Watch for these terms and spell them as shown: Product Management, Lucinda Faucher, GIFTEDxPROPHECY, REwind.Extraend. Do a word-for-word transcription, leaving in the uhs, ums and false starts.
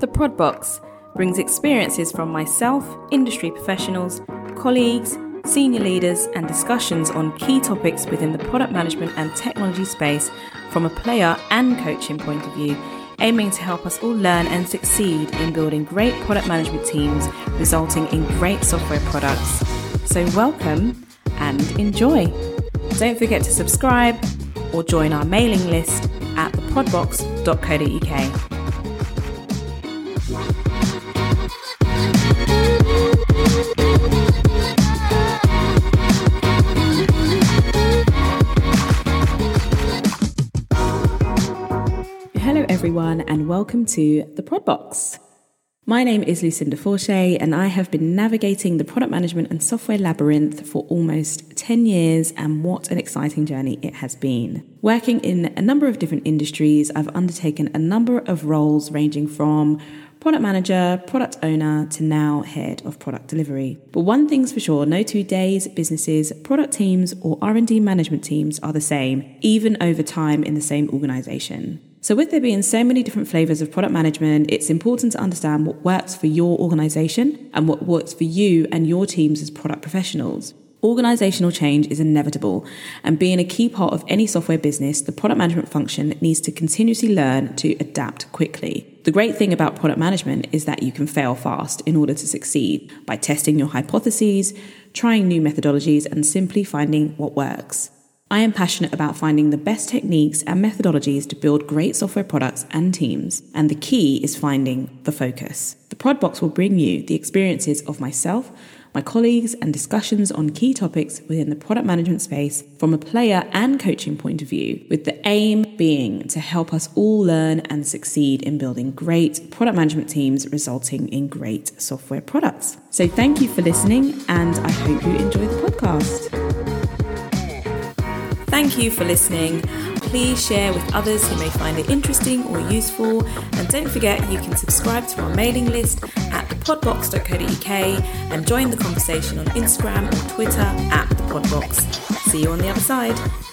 The Prodbox brings experiences from myself, industry professionals, colleagues, senior leaders, and discussions on key topics within the product management and technology space from a player and coaching point of view, aiming to help us all learn and succeed in building great product management teams, resulting in great software products. So welcome and enjoy. Don't forget to subscribe or join our mailing list at the prodbox dot co dot u k. Hello everyone and welcome to The Prodbox. My name is Lucinda Faucher and I have been navigating the product management and software labyrinth for almost ten years, and what an exciting journey it has been. Working in a number of different industries, I've undertaken a number of roles ranging from product manager, product owner, to now head of product delivery. But one thing's for sure, no two days, businesses, product teams or R and D management teams are the same, even over time in the same organisation. So with there being so many different flavours of product management, it's important to understand what works for your organisation and what works for you and your teams as product professionals. Organisational change is inevitable, and being a key part of any software business, the product management function needs to continuously learn to adapt quickly. The great thing about product management is that you can fail fast in order to succeed by testing your hypotheses, trying new methodologies, and simply finding what works. I am passionate about finding the best techniques and methodologies to build great software products and teams, and the key is finding the focus. The Prodbox will bring you the experiences of myself, my colleagues, and discussions on key topics within the product management space from a player and coaching point of view, with the aim being to help us all learn and succeed in building great product management teams, resulting in great software products. So thank you for listening, and I hope you enjoy the podcast. Thank you for listening. Please share with others who may find it interesting or useful, and don't forget you can subscribe to our mailing list at the prodbox dot co dot u k and join the conversation on Instagram or Twitter at the Prodbox. See you on the other side.